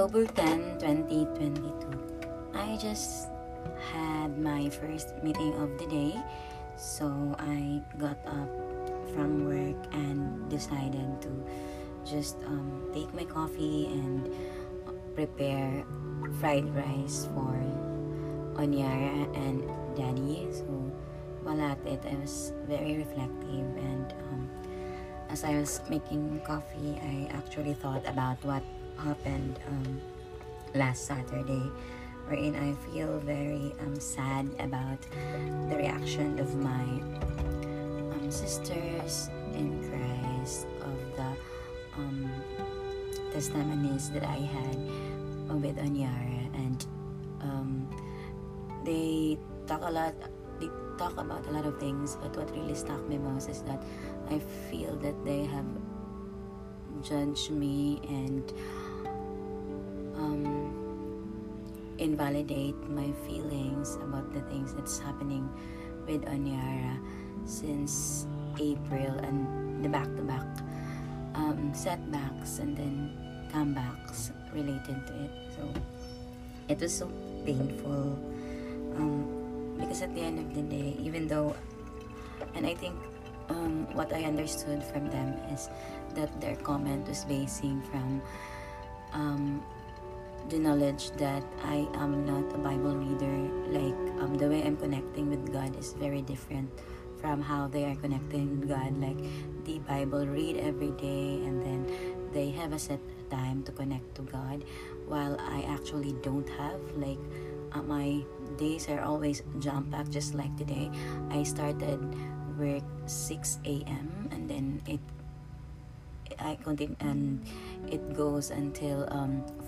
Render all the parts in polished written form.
October 10, 2022, I just had my first meeting of the day. So I got up from work and decided to just take my coffee and prepare fried rice for Onyara and Daddy. So while at it, I was very reflective, and as I was making coffee, I actually thought about what happened last Saturday, wherein I feel very sad about the reaction of my sisters in Christ, of the testimonies that I had with Onyara, and they talk about a lot of things, but what really struck me most is that I feel that they have judged me and invalidate my feelings about the things that's happening with Onyara since April, and the back-to-back setbacks and then comebacks related to it. So it was so painful because at the end of the day, even though, and I think what I understood from them is that their comment was basing from the knowledge that I am not a Bible reader. Like the way I'm connecting with God is very different from how they are connecting with God. Like the Bible read every day, and then they have a set time to connect to God, while I actually don't have. Like my days are always jam-packed. Just like today, I started work 6 a.m. and then I continue, and it goes until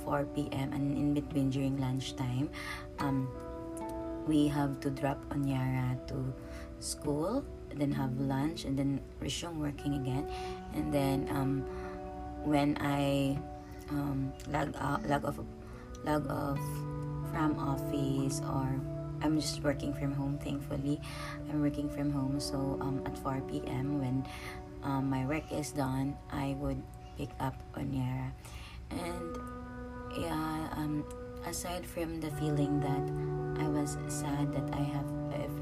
4 p.m. and in between during lunchtime, we have to drop Onyara to school, then have lunch, and then resume working again. And then when I log off from office, or I'm just working from home. Thankfully, I'm working from home. So at 4 p.m. when my work is done, I would pick up Onyara. And yeah, aside from the feeling that I was sad, that I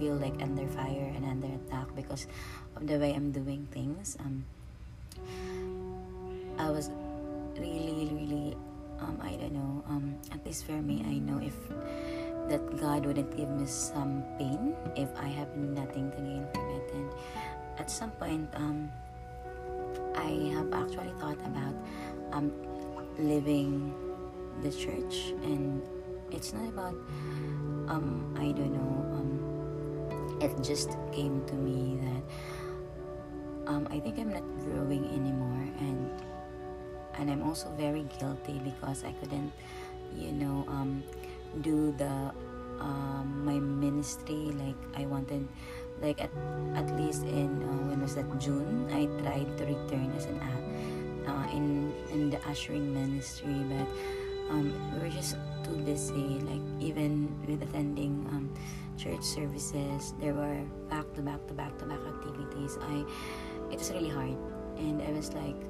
feel like under fire and under attack because of the way I'm doing things, I was really I don't know, at least for me, I know if that God wouldn't give me some pain if I have nothing to gain from it. And at some point, I have actually thought about leaving the church, and it's not about I don't know, it just came to me that I think I'm not growing anymore, and I'm also very guilty because I couldn't do the my ministry like I wanted. Like at least in when was that, June, I tried to return as an in the ushering ministry, but we were just too busy. Like even with attending church services, there were back to back activities. It was really hard, and I was like,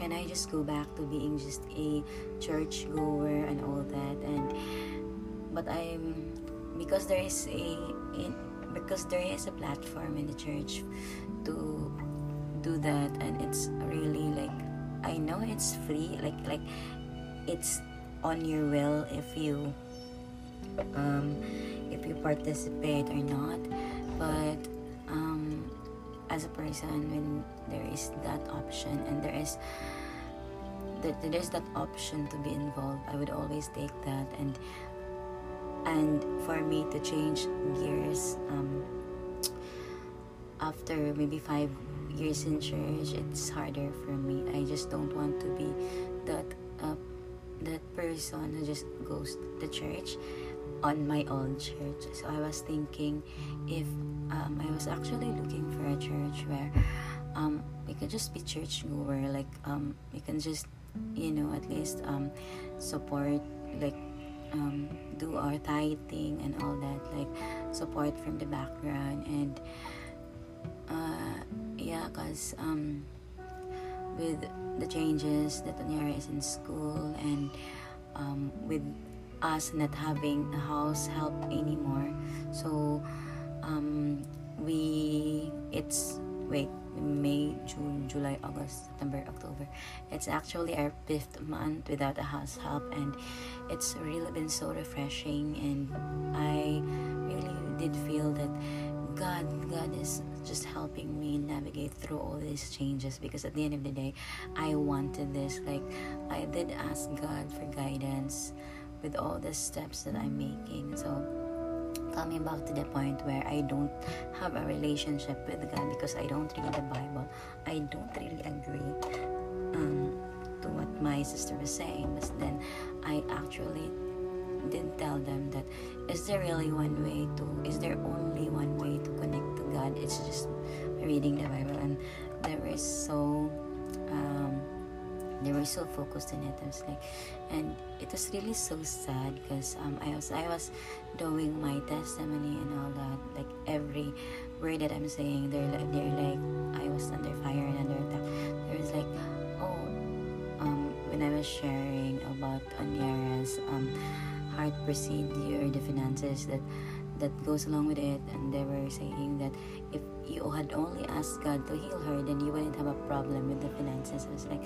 can I just go back to being just a church goer and all that? Because there is a platform in the church to do that, and it's really like, I know it's free, like it's on your will if you participate or not. But as a person, when there is that option, and there's that option to be involved, I would always take that. And for me to change gears after maybe 5 years in church, it's harder for me. I just don't want to be that person who just goes to church on my own church. So I was thinking if I was actually looking for a church where we could just be churchgoer, like we can just at least support, like do our tithing and all that, like support from the background. And yeah, cause with the changes that Tonyara is in school, and with us not having a house help anymore. So May, June, July, August, September, October. It's actually our 5th month without a house help, and it's really been so refreshing, and I really did feel that God is just helping me navigate through all these changes, because at the end of the day, I wanted this. Like, I did ask God for guidance with all the steps that I'm making. So coming back to the point where I don't have a relationship with God because I don't read the Bible, I don't really agree to what my sister was saying. But then I actually did tell them that, is there only one way to connect to God? It's just reading the Bible. And they were so focused on it. I was like, and it was really so sad because I was doing my testimony and all that, like every word that I'm saying, they're like, I was under fire and under attack. There was like, when I was sharing about Onyara's heart procedure, the finances that goes along with it, and they were saying that if you had only asked God to heal her, then you wouldn't have a problem with the finances. I was like,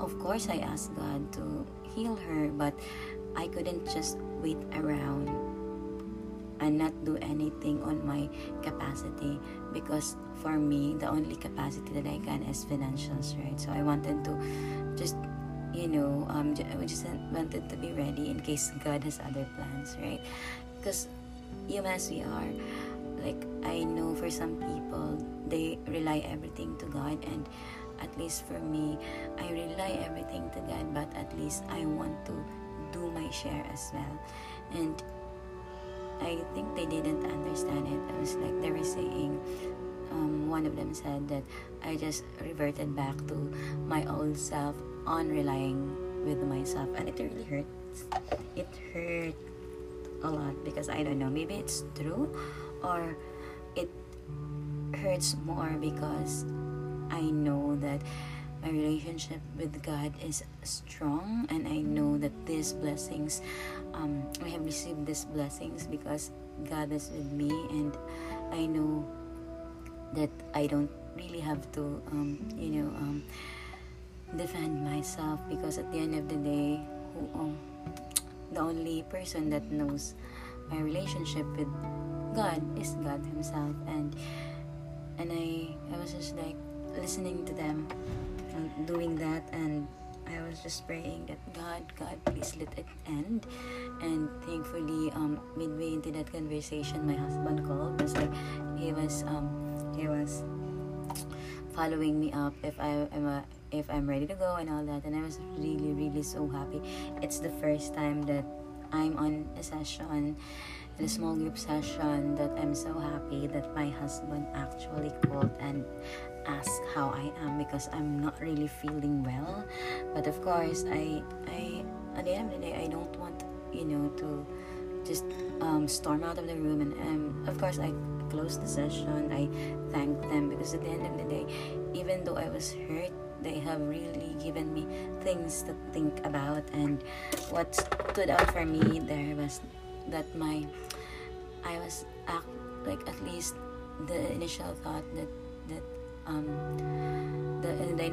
of course I asked God to heal her, but I couldn't just wait around and not do anything on my capacity, because for me, the only capacity that I can is financials, right? So I wanted to just, I just wanted to be ready in case God has other plans, right? Because human as we are, like, I know for some people, they rely everything to God, and at least for me, I rely everything to God, but at least I want to do my share as well. And I think they didn't understand it. I was like, they were saying, one of them said that I just reverted back to my old self on relying with myself, and it really hurts. It hurt a lot because I don't know, maybe it's true, or it hurts more because I know that my relationship with God is strong, and I know that these blessings, I have received these blessings because God is with me, and I know that I don't really have to, defend myself, because at the end of the day, the only person that knows my relationship with God is God Himself, and I was just like, listening to them and doing that, and I was just praying that God please let it end. And thankfully, midway into that conversation, my husband called. It was like he was following me up if I'm ready to go and all that, and I was really so happy. It's the first time that I'm on a session, a small group session, that I'm so happy that my husband actually called and ask how I am, because I'm not really feeling well. But of course, I at the end of the day, I don't want to just storm out of the room, and of course I closed the session. I thanked them, because at the end of the day, even though I was hurt, they have really given me things to think about. And what stood out for me there was that I was like, at least the initial thought that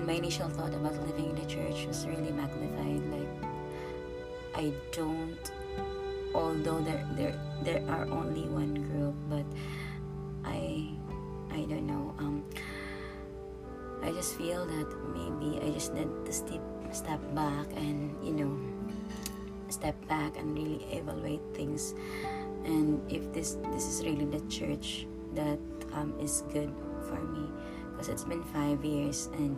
my initial thought about living in the church was really magnified. Like, I don't, although there are only one group, but I don't know. I just feel that maybe I just need to step back and step back and really evaluate things, and if this is really the church that is good for me. Because it's been 5 years, and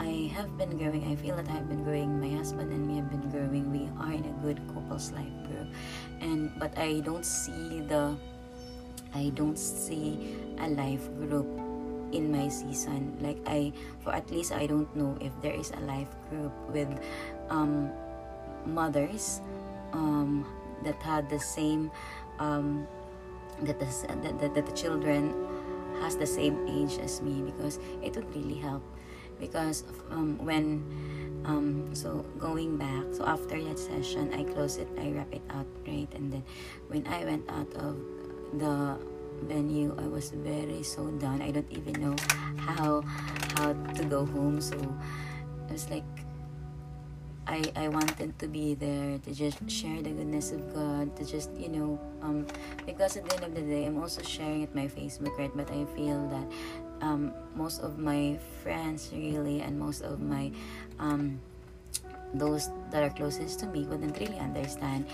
I have been growing. I feel that I've been growing. My husband and me have been growing. We are in a good couples life group, but I don't see a life group in my season. Like, I don't know if there is a life group with mothers that had the same that the children has the same age as me, because it would really help. because when so going back, so after that session I closed it, I wrap it out right, and then when I went out of the venue I was very so down. I don't even know how to go home. So it was like I wanted to be there to just share the goodness of God, to just, you know, because at the end of the day, I'm also sharing at my Facebook, right? But I feel that most of my friends really, and most of my those that are closest to me wouldn't really understand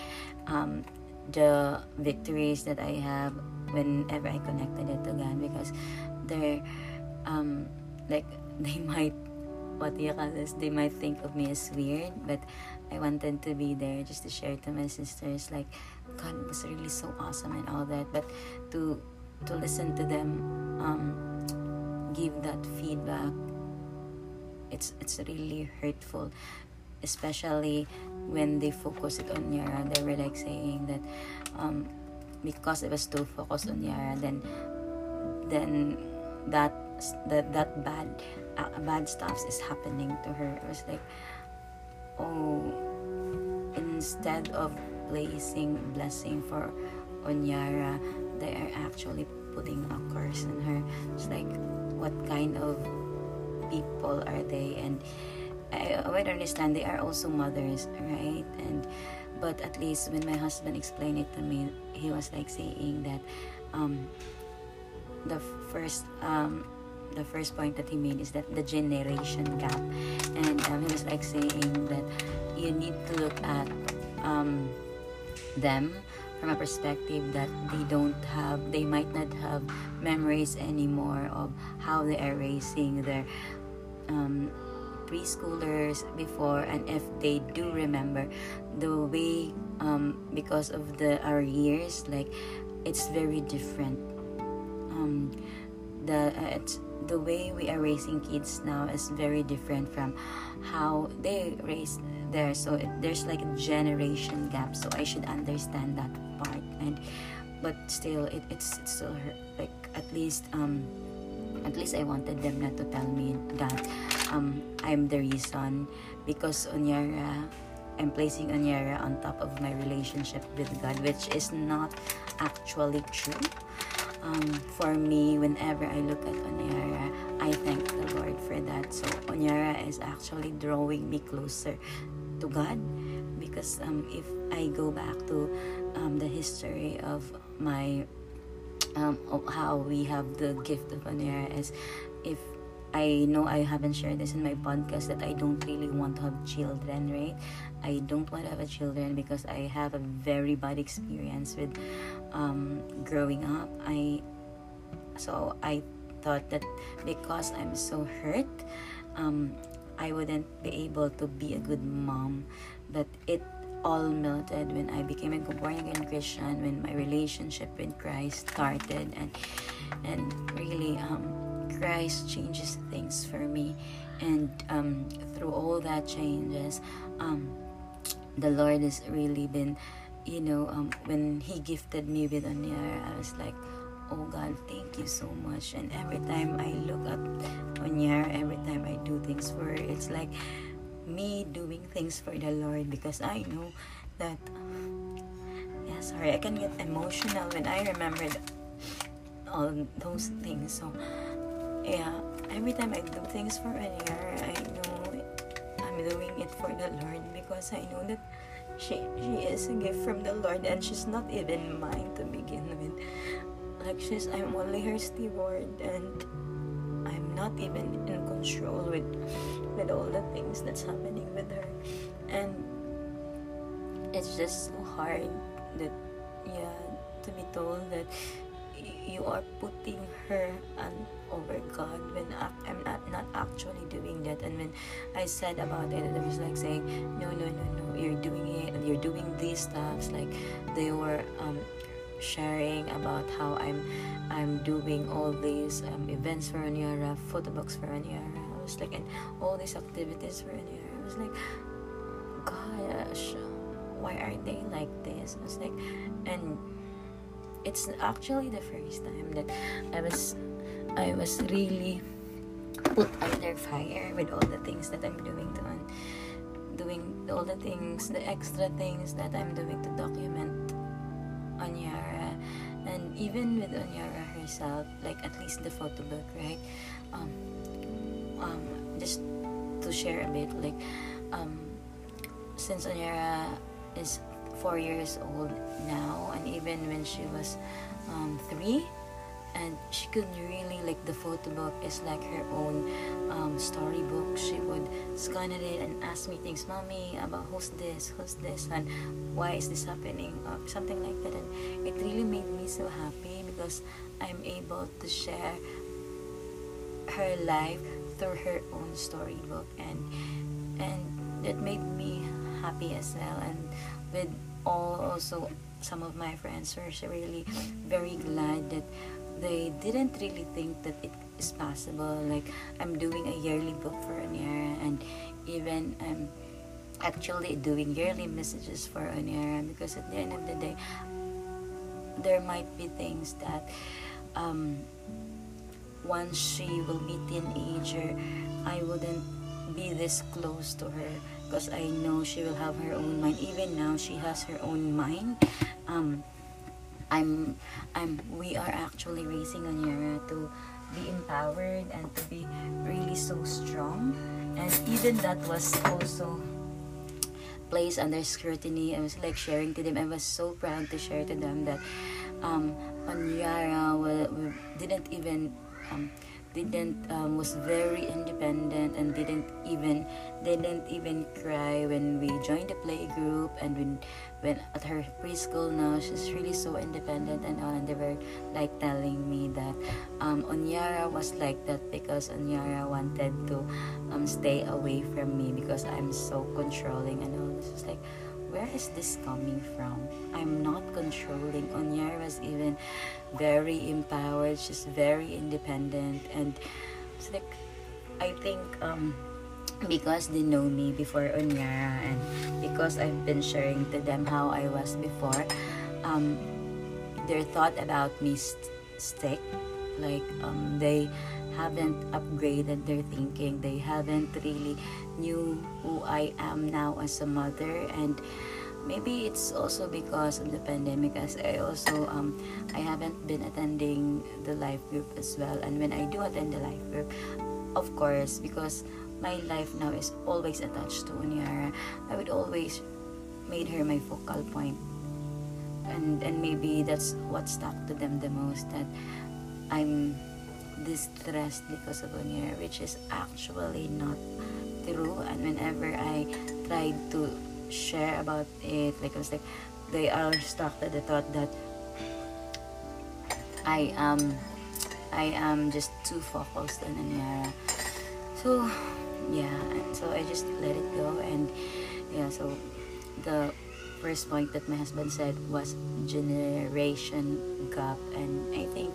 the victories that I have whenever I connected it to God, because they're like they might, what do you call this, they might think of me as weird, but I wanted to be there just to share to my sisters, like, God, it was really so awesome and all that. But to listen to them give that feedback, it's really hurtful, especially when they focus it on Yara. They were like saying that because it was too focused on Yara, then that bad stuff is happening to her. It was like, oh, instead of placing blessing for Onyara, they are actually putting a curse on her. It's like, what kind of people are they? And I understand they are also mothers, right? And but at least when my husband explained it to me, he was like saying that the first point that he made is that the generation gap, and he was like saying that you need to look at them from a perspective that they might not have memories anymore of how they are raising their preschoolers before, and if they do remember the way, because of our years, like, it's very different. The way we are raising kids now is very different from how they raised there. So there's like a generation gap. So I should understand that part. But still, it's still hurt. Like, at least I wanted them not to tell me that I'm the reason, because Onyara, I'm placing Onyara on top of my relationship with God, which is not actually true. For me, whenever I look at Onyara, I thank the Lord for that. So Onyara is actually drawing me closer to God, because if I go back to the history of my of how we have the gift of Onyara, is if I know I haven't shared this in my podcast, that I don't really want to have children, right? I don't want to have children because I have a very bad experience with growing up. So I thought that because I'm so hurt, I wouldn't be able to be a good mom. But it all melted when I became a born-again Christian, when my relationship with Christ started, and really Christ changes things for me. And through all that changes, the Lord has really been, you know, when He gifted me with Onyara, I was like, oh God, thank you so much. And every time I look at Onyara, every time I do things for her, it's like me doing things for the Lord, because I know that, yeah, sorry, I can get emotional when I remember all those things. So yeah, every time I do things for Onyara, I know I'm doing it for the Lord, because I know that she is a gift from the Lord, and she's not even mine to begin with. Like, I'm only her steward, and I'm not even in control with all the things that's happening with her. And it's just so hard that, yeah, to be told that you are putting her over God, when I'm not actually doing that. And when I said about it, it was like saying, no, you're doing it, and you're doing these stuff. Like, they were sharing about how I'm doing all these events for Onyara, photo books for Onyara. I was like, and all these activities for Onyara. I was like, gosh, why are they like this? I was like, and it's actually the first time that I was really put under fire with all the things that I'm doing all the things, the extra things that I'm doing to document Onyara, and even with Onyara herself, like at least the photo book, right? Just to share a bit, like since Onyara is 4 years old now, and even when she was 3, and she could really, like, the photo book is like her own storybook. She would scan at it and ask me things, "Mommy, about who's this and why is this happening," or something like that. And it really made me so happy because I'm able to share her life through her own storybook, and it made me happy as well. And with all, also some of my friends were really very glad that they didn't really think that it is possible. Like, I'm doing a yearly book for Onyara, and even I'm actually doing yearly messages for Onyara, because at the end of the day, there might be things that once she will be teenager, I wouldn't be this close to her, because I know she will have her own mind. Even now, she has her own mind. We are actually raising Onyara to be empowered and to be really so strong. And even that was also placed under scrutiny. I was like sharing to them. I was so proud to share to them that Onyara was very independent and didn't even cry when we joined the play group, and when at her preschool now, she's really so independent and all. And they were like telling me that Onyara was like that because Onyara wanted to stay away from me because I'm so controlling and all. This was like, where is this coming from? I'm not controlling. Onyara was even very empowered. She's very independent, and it's like, I think because they know me before Onyara, and because I've been sharing to them how I was before, their thought about me stick. Like, they haven't upgraded their thinking. They haven't really knew who I am now as a mother. And maybe it's also because of the pandemic, as I also I haven't been attending the life group as well. And when I do attend the life group, of course, because my life now is always attached to Onyara, I would always made her my focal point. And maybe that's what stuck to them the most, that I'm distressed because of Onyara, which is actually not true. And whenever I tried to share about it, like, I was like, they are stuck at the thought that I am just too focused on Onyara. So yeah, and so I just let it go. And yeah, so the first point that my husband said was generation gap, and I think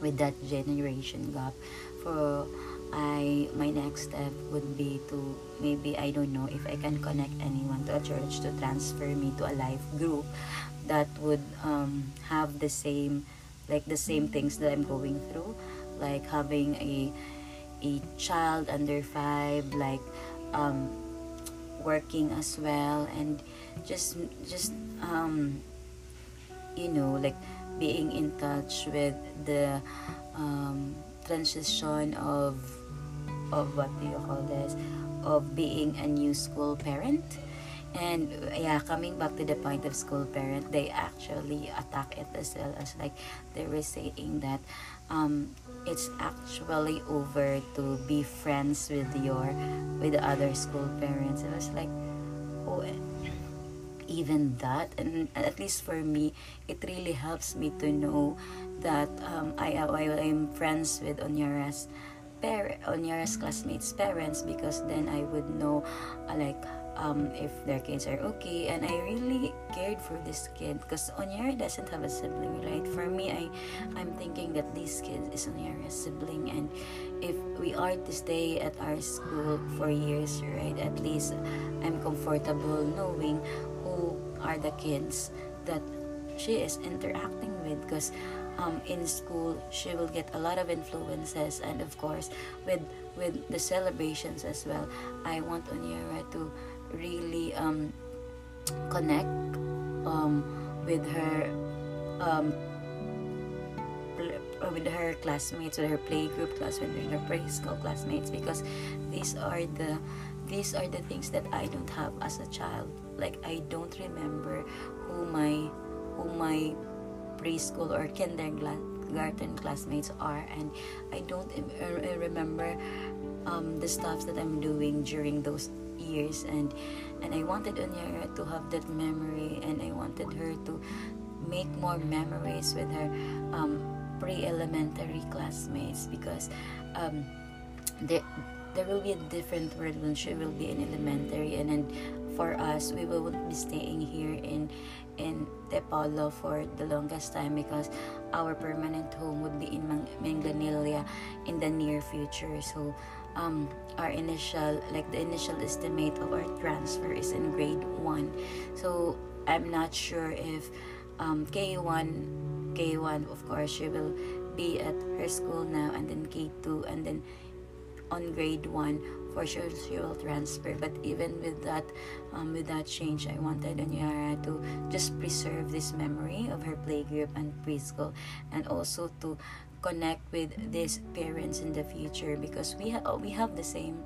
with that generation gap, my next step would be to, maybe, I don't know if I can connect anyone to a church to transfer me to a life group that would have the same things that I'm going through, like having a child under 5, like working as well, and just you know, like being in touch with the transition of what do you call this, of being a new school parent. And yeah, coming back to the point of school parent, they actually attack it as well, as like they were saying that it's actually over to be friends with the other school parents. It was like, oh, even that. And at least for me, it really helps me to know that I'm friends with Onyara's classmates' parents, because then I would know if their kids are okay. And I really cared for this kid, because Onyara doesn't have a sibling, right? For me, I'm thinking that this kid is Onyara's sibling, and if we are to stay at our school for years, right, at least I'm comfortable knowing who are the kids that she is interacting with, because in school, she will get a lot of influences, and of course with the celebrations as well. I want Onyera to really connect with her with her classmates, with her playgroup classmates, with her preschool classmates, because these are the things that I don't have as a child. Like, I don't remember who my preschool or kindergarten classmates are, and I don't remember the stuff that I'm doing during those years, and I wanted Onyera to have that memory, and I wanted her to make more memories with her pre-elementary classmates, because there will be a different world when she will be in elementary, and then for us, we will be staying here in Tepolo for the longest time, because our permanent home would be in Manganilia in the near future. So the initial estimate of our transfer is in grade 1, so I'm not sure if K1, of course, she will be at her school now, and then K2, and then on grade 1, for sure she will transfer. But even with that change, I wanted Onyera to just preserve this memory of her playgroup and preschool, and also to connect with these parents in the future, because we have the same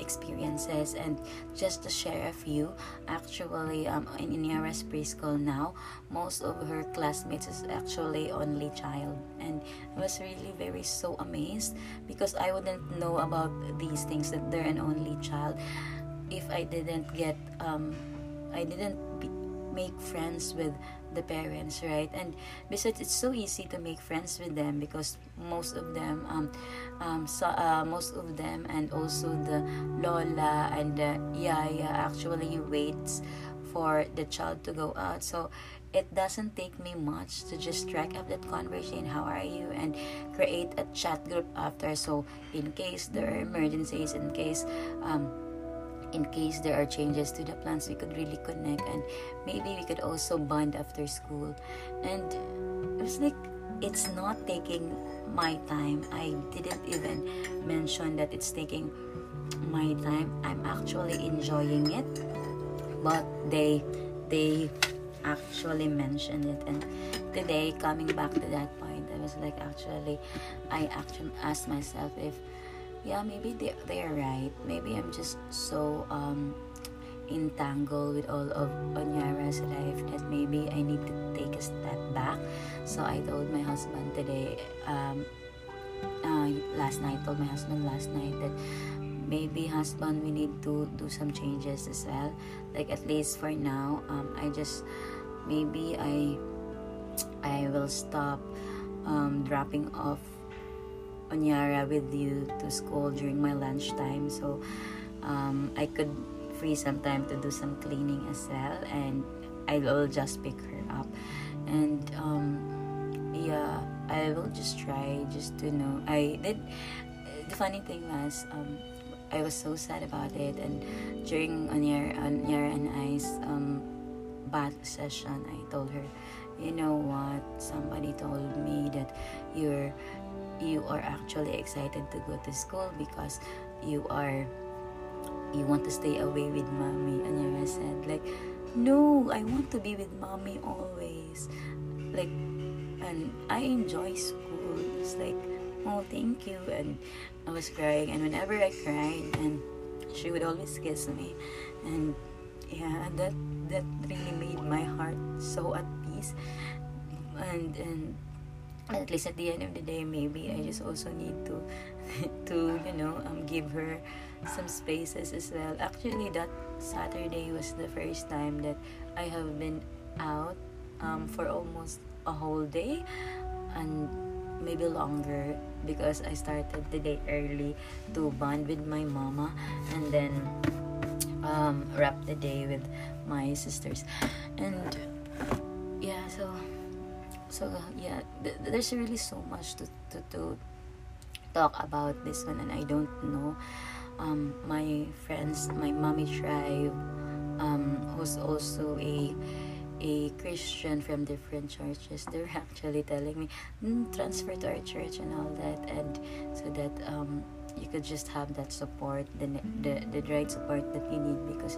experiences. And just to share a few, actually, in Onyera's preschool now, most of her classmates is actually only child, and I was really so amazed, because I wouldn't know about these things, that they're an only child, if I didn't get make friends with the parents, right? And besides, it's so easy to make friends with them, because most of them, and also the lola and the yaya actually waits for the child to go out, so it doesn't take me much to just track up that conversation, how are you, and create a chat group after, so in case there are emergencies, in case there are changes to the plans, we could really connect, and maybe we could also bond after school. And it was like, it's not taking my time. I didn't even mention that it's taking my time. I'm actually enjoying it, but they actually mentioned it. And today, coming back to that point, I was like, I asked myself if, yeah, maybe they are right. Maybe I'm just so entangled with all of Onyera's life that maybe I need to take a step back. So I told my husband last night that maybe, husband, we need to do some changes as well. Like, at least for now, I will stop dropping off Onyera with you to school during my lunchtime, so I could free some time to do some cleaning as well, and I will just pick her up, and I will just try just to know. I did. The funny thing was, I was so sad about it, and during Onyera and I's bath session, I told her, you know what, somebody told me that you are actually excited to go to school because you want to stay away with mommy. And Onyera said, like, no, I want to be with mommy always, like, and I enjoy school. It's like, oh, thank you. And I was crying, and whenever I cried, and she would always kiss me, and yeah, that really made my heart so at peace. And at least at the end of the day, maybe I just also need to give her some spaces as well. Actually, that Saturday was the first time that I have been out for almost a whole day, and maybe longer, because I started the day early to bond with my mama, and then wrap the day with my sisters, and yeah, so there's really so much to talk about this one, and I don't know. My friends, my mommy tribe, who's also a a Christian from different churches, they're actually telling me, transfer to our church and all that, and so that you could just have that support, the right support that you need, because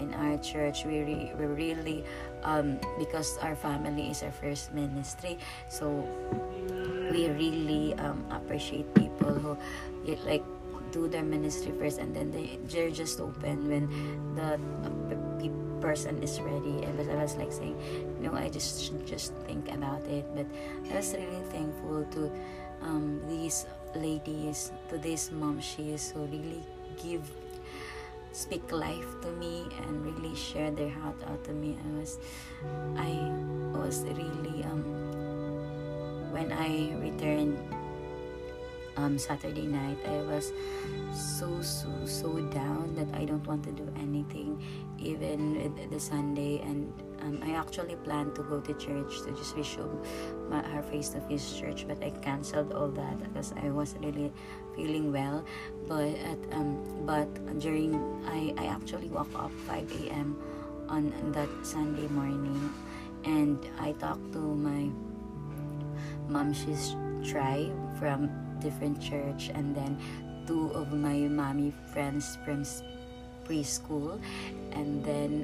in our church we really because our family is our first ministry, so we really appreciate people who like do their ministry first, and then they're just open when the person is ready. And I was like saying, no, I just think about it. But I was really thankful to these ladies, to this mom, she is who really speak life to me and really share their heart out to me. I was really when I returned Saturday night, I was so down that I don't want to do anything, even with the Sunday. And I actually planned to go to church to just show her face-to-face church, but I canceled all that because I wasn't really feeling well. But during I actually woke up 5 a.m. on that Sunday morning, and I talked to my mom. She's Tri from different church, and then two of my mommy friends from preschool, and then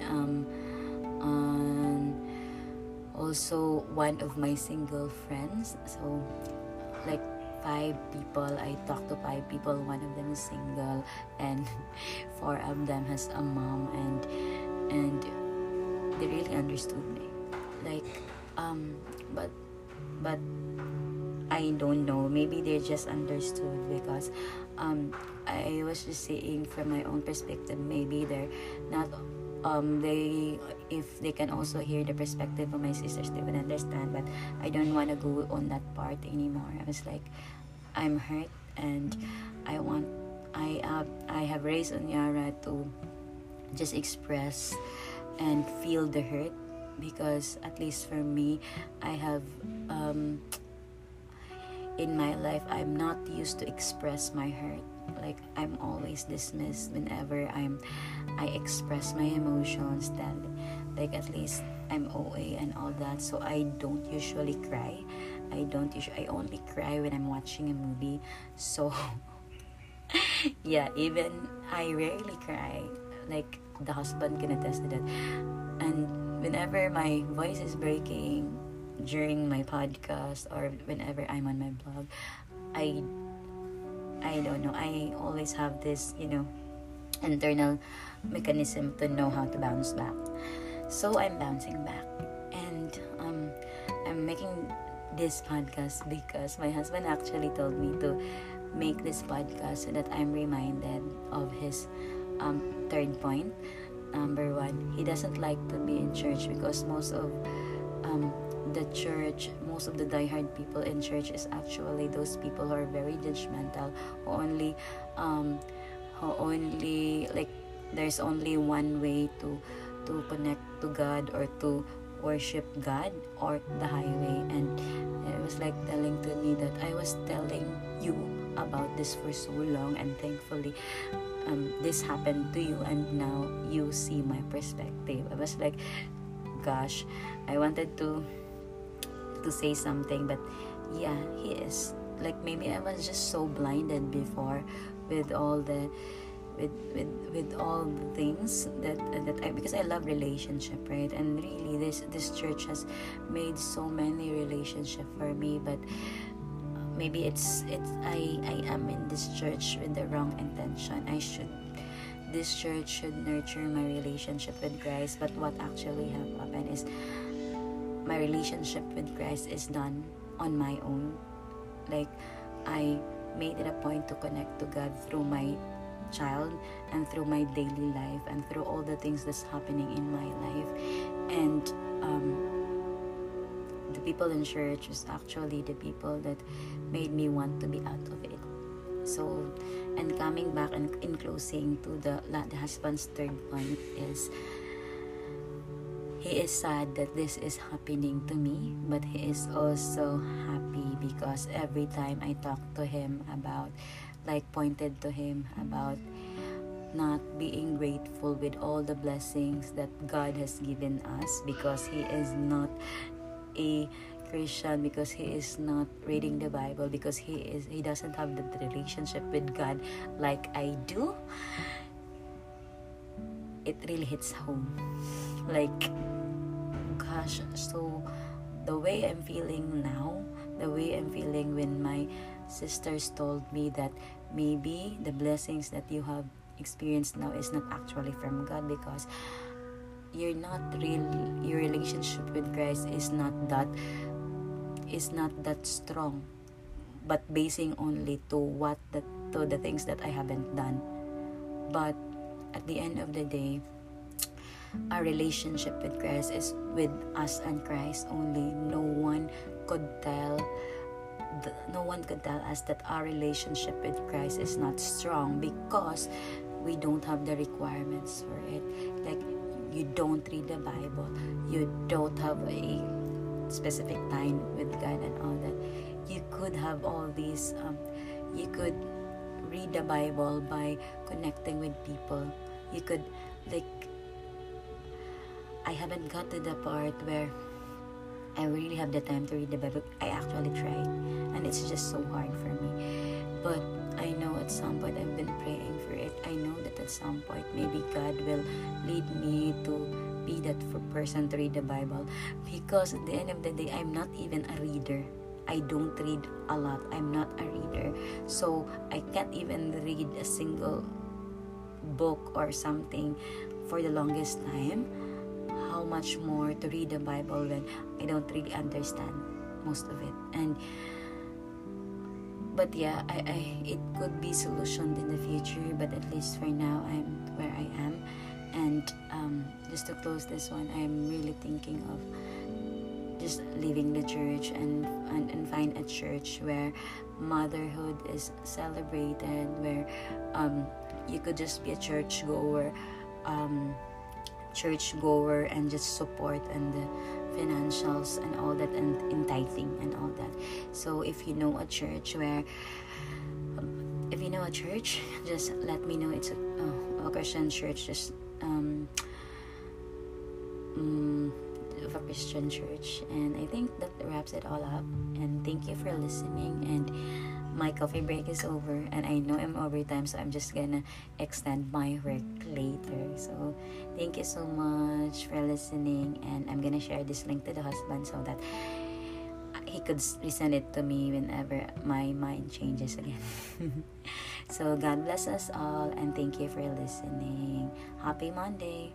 also one of my single friends. So like 5 people, I talked to 5 people. One of them is single, and 4 of them has a mom, and they really understood me. Like but I don't know, maybe they just understood because I was just seeing from my own perspective. Maybe they're not if they can also hear the perspective of my sisters, they would understand. But I don't want to go on that part anymore. I was like, I'm hurt, and I have raised Onyara to just express and feel the hurt, because at least for me, I have in my life, I'm not used to express my hurt. Like, I'm always dismissed whenever I express my emotions. That, like, at least I'm OA and all that, so I don't usually cry. I only cry when I'm watching a movie. So yeah, even I rarely cry. Like, the husband can attest to that. And whenever my voice is breaking during my podcast or whenever I'm on my blog, I don't know, I always have this, internal mechanism to know how to bounce back. So I'm bouncing back, and I'm making this podcast because my husband actually told me to make this podcast so that I'm reminded of his third point. Number 1, he doesn't like to be in church because most of the church, most of the diehard people in church is actually those people who are very judgmental, who only like there's only one way to connect to God or to worship God, or the highway. And it was like telling to me that I was telling you about this for so long, and thankfully this happened to you, and now you see my perspective. I was like, gosh, I wanted to say something, but yeah, he is like, maybe I was just so blinded before with all the with all the things that I, because I love relationship, right? And really this church has made so many relationship for me, but maybe it's I am in this church with the wrong intention. This church should nurture my relationship with Christ, but what actually happened is my relationship with Christ is done on my own. Like, I made it a point to connect to God through my child and through my daily life and through all the things that's happening in my life. And the people in church is actually the people that made me want to be out of it. So, and coming back and in closing to the husband's third point is, he is sad that this is happening to me, but he is also happy because every time I talk to him about, like pointed to him about not being grateful with all the blessings that God has given us, because he is not a Christian, because he is not reading the Bible, because he doesn't have the relationship with God like I do. It really hits home. Like, gosh, so the way I'm feeling now, the way I'm feeling when my sisters told me that maybe the blessings that you have experienced now is not actually from God, because you're not really, your relationship with Christ is not that strong, but basing only to the things that I haven't done. But at the end of the day, our relationship with Christ is with us and Christ only. No one could tell us that our relationship with Christ is not strong, because we don't have the requirements for it. Like, you don't read the Bible, you don't have a specific time with God and all that. You could have all these, you could read the Bible by connecting with people. You could, like, I haven't got to the part where I really have the time to read the Bible. I actually tried, and it's just so hard for me. But I know at some point I've been praying for it. I know that at some point maybe God will lead me to be that person to read the Bible, because at the end of the day, I'm not even a reader. I don't read a lot. I'm not a reader. So I can't even read a single book or something for the longest time. How much more to read the Bible when I don't really understand most of it. But yeah, I it could be solutioned in the future, but at least for now, I'm where I am. And just to close this one, I'm really thinking of just leaving the church and find a church where motherhood is celebrated, where you could just be a churchgoer, and just support and the financials and all that, and in tithing and all that. So if you know a church, just let me know. It's a Christian church, just of a Christian church. And I think that wraps it all up, and thank you for listening. And my coffee break is over, and I know I'm over time, so I'm just gonna extend my work later. So thank you so much for listening, and I'm gonna share this link to the husband so that he could resend it to me whenever my mind changes again. So God bless us all, and thank you for listening. Happy Monday.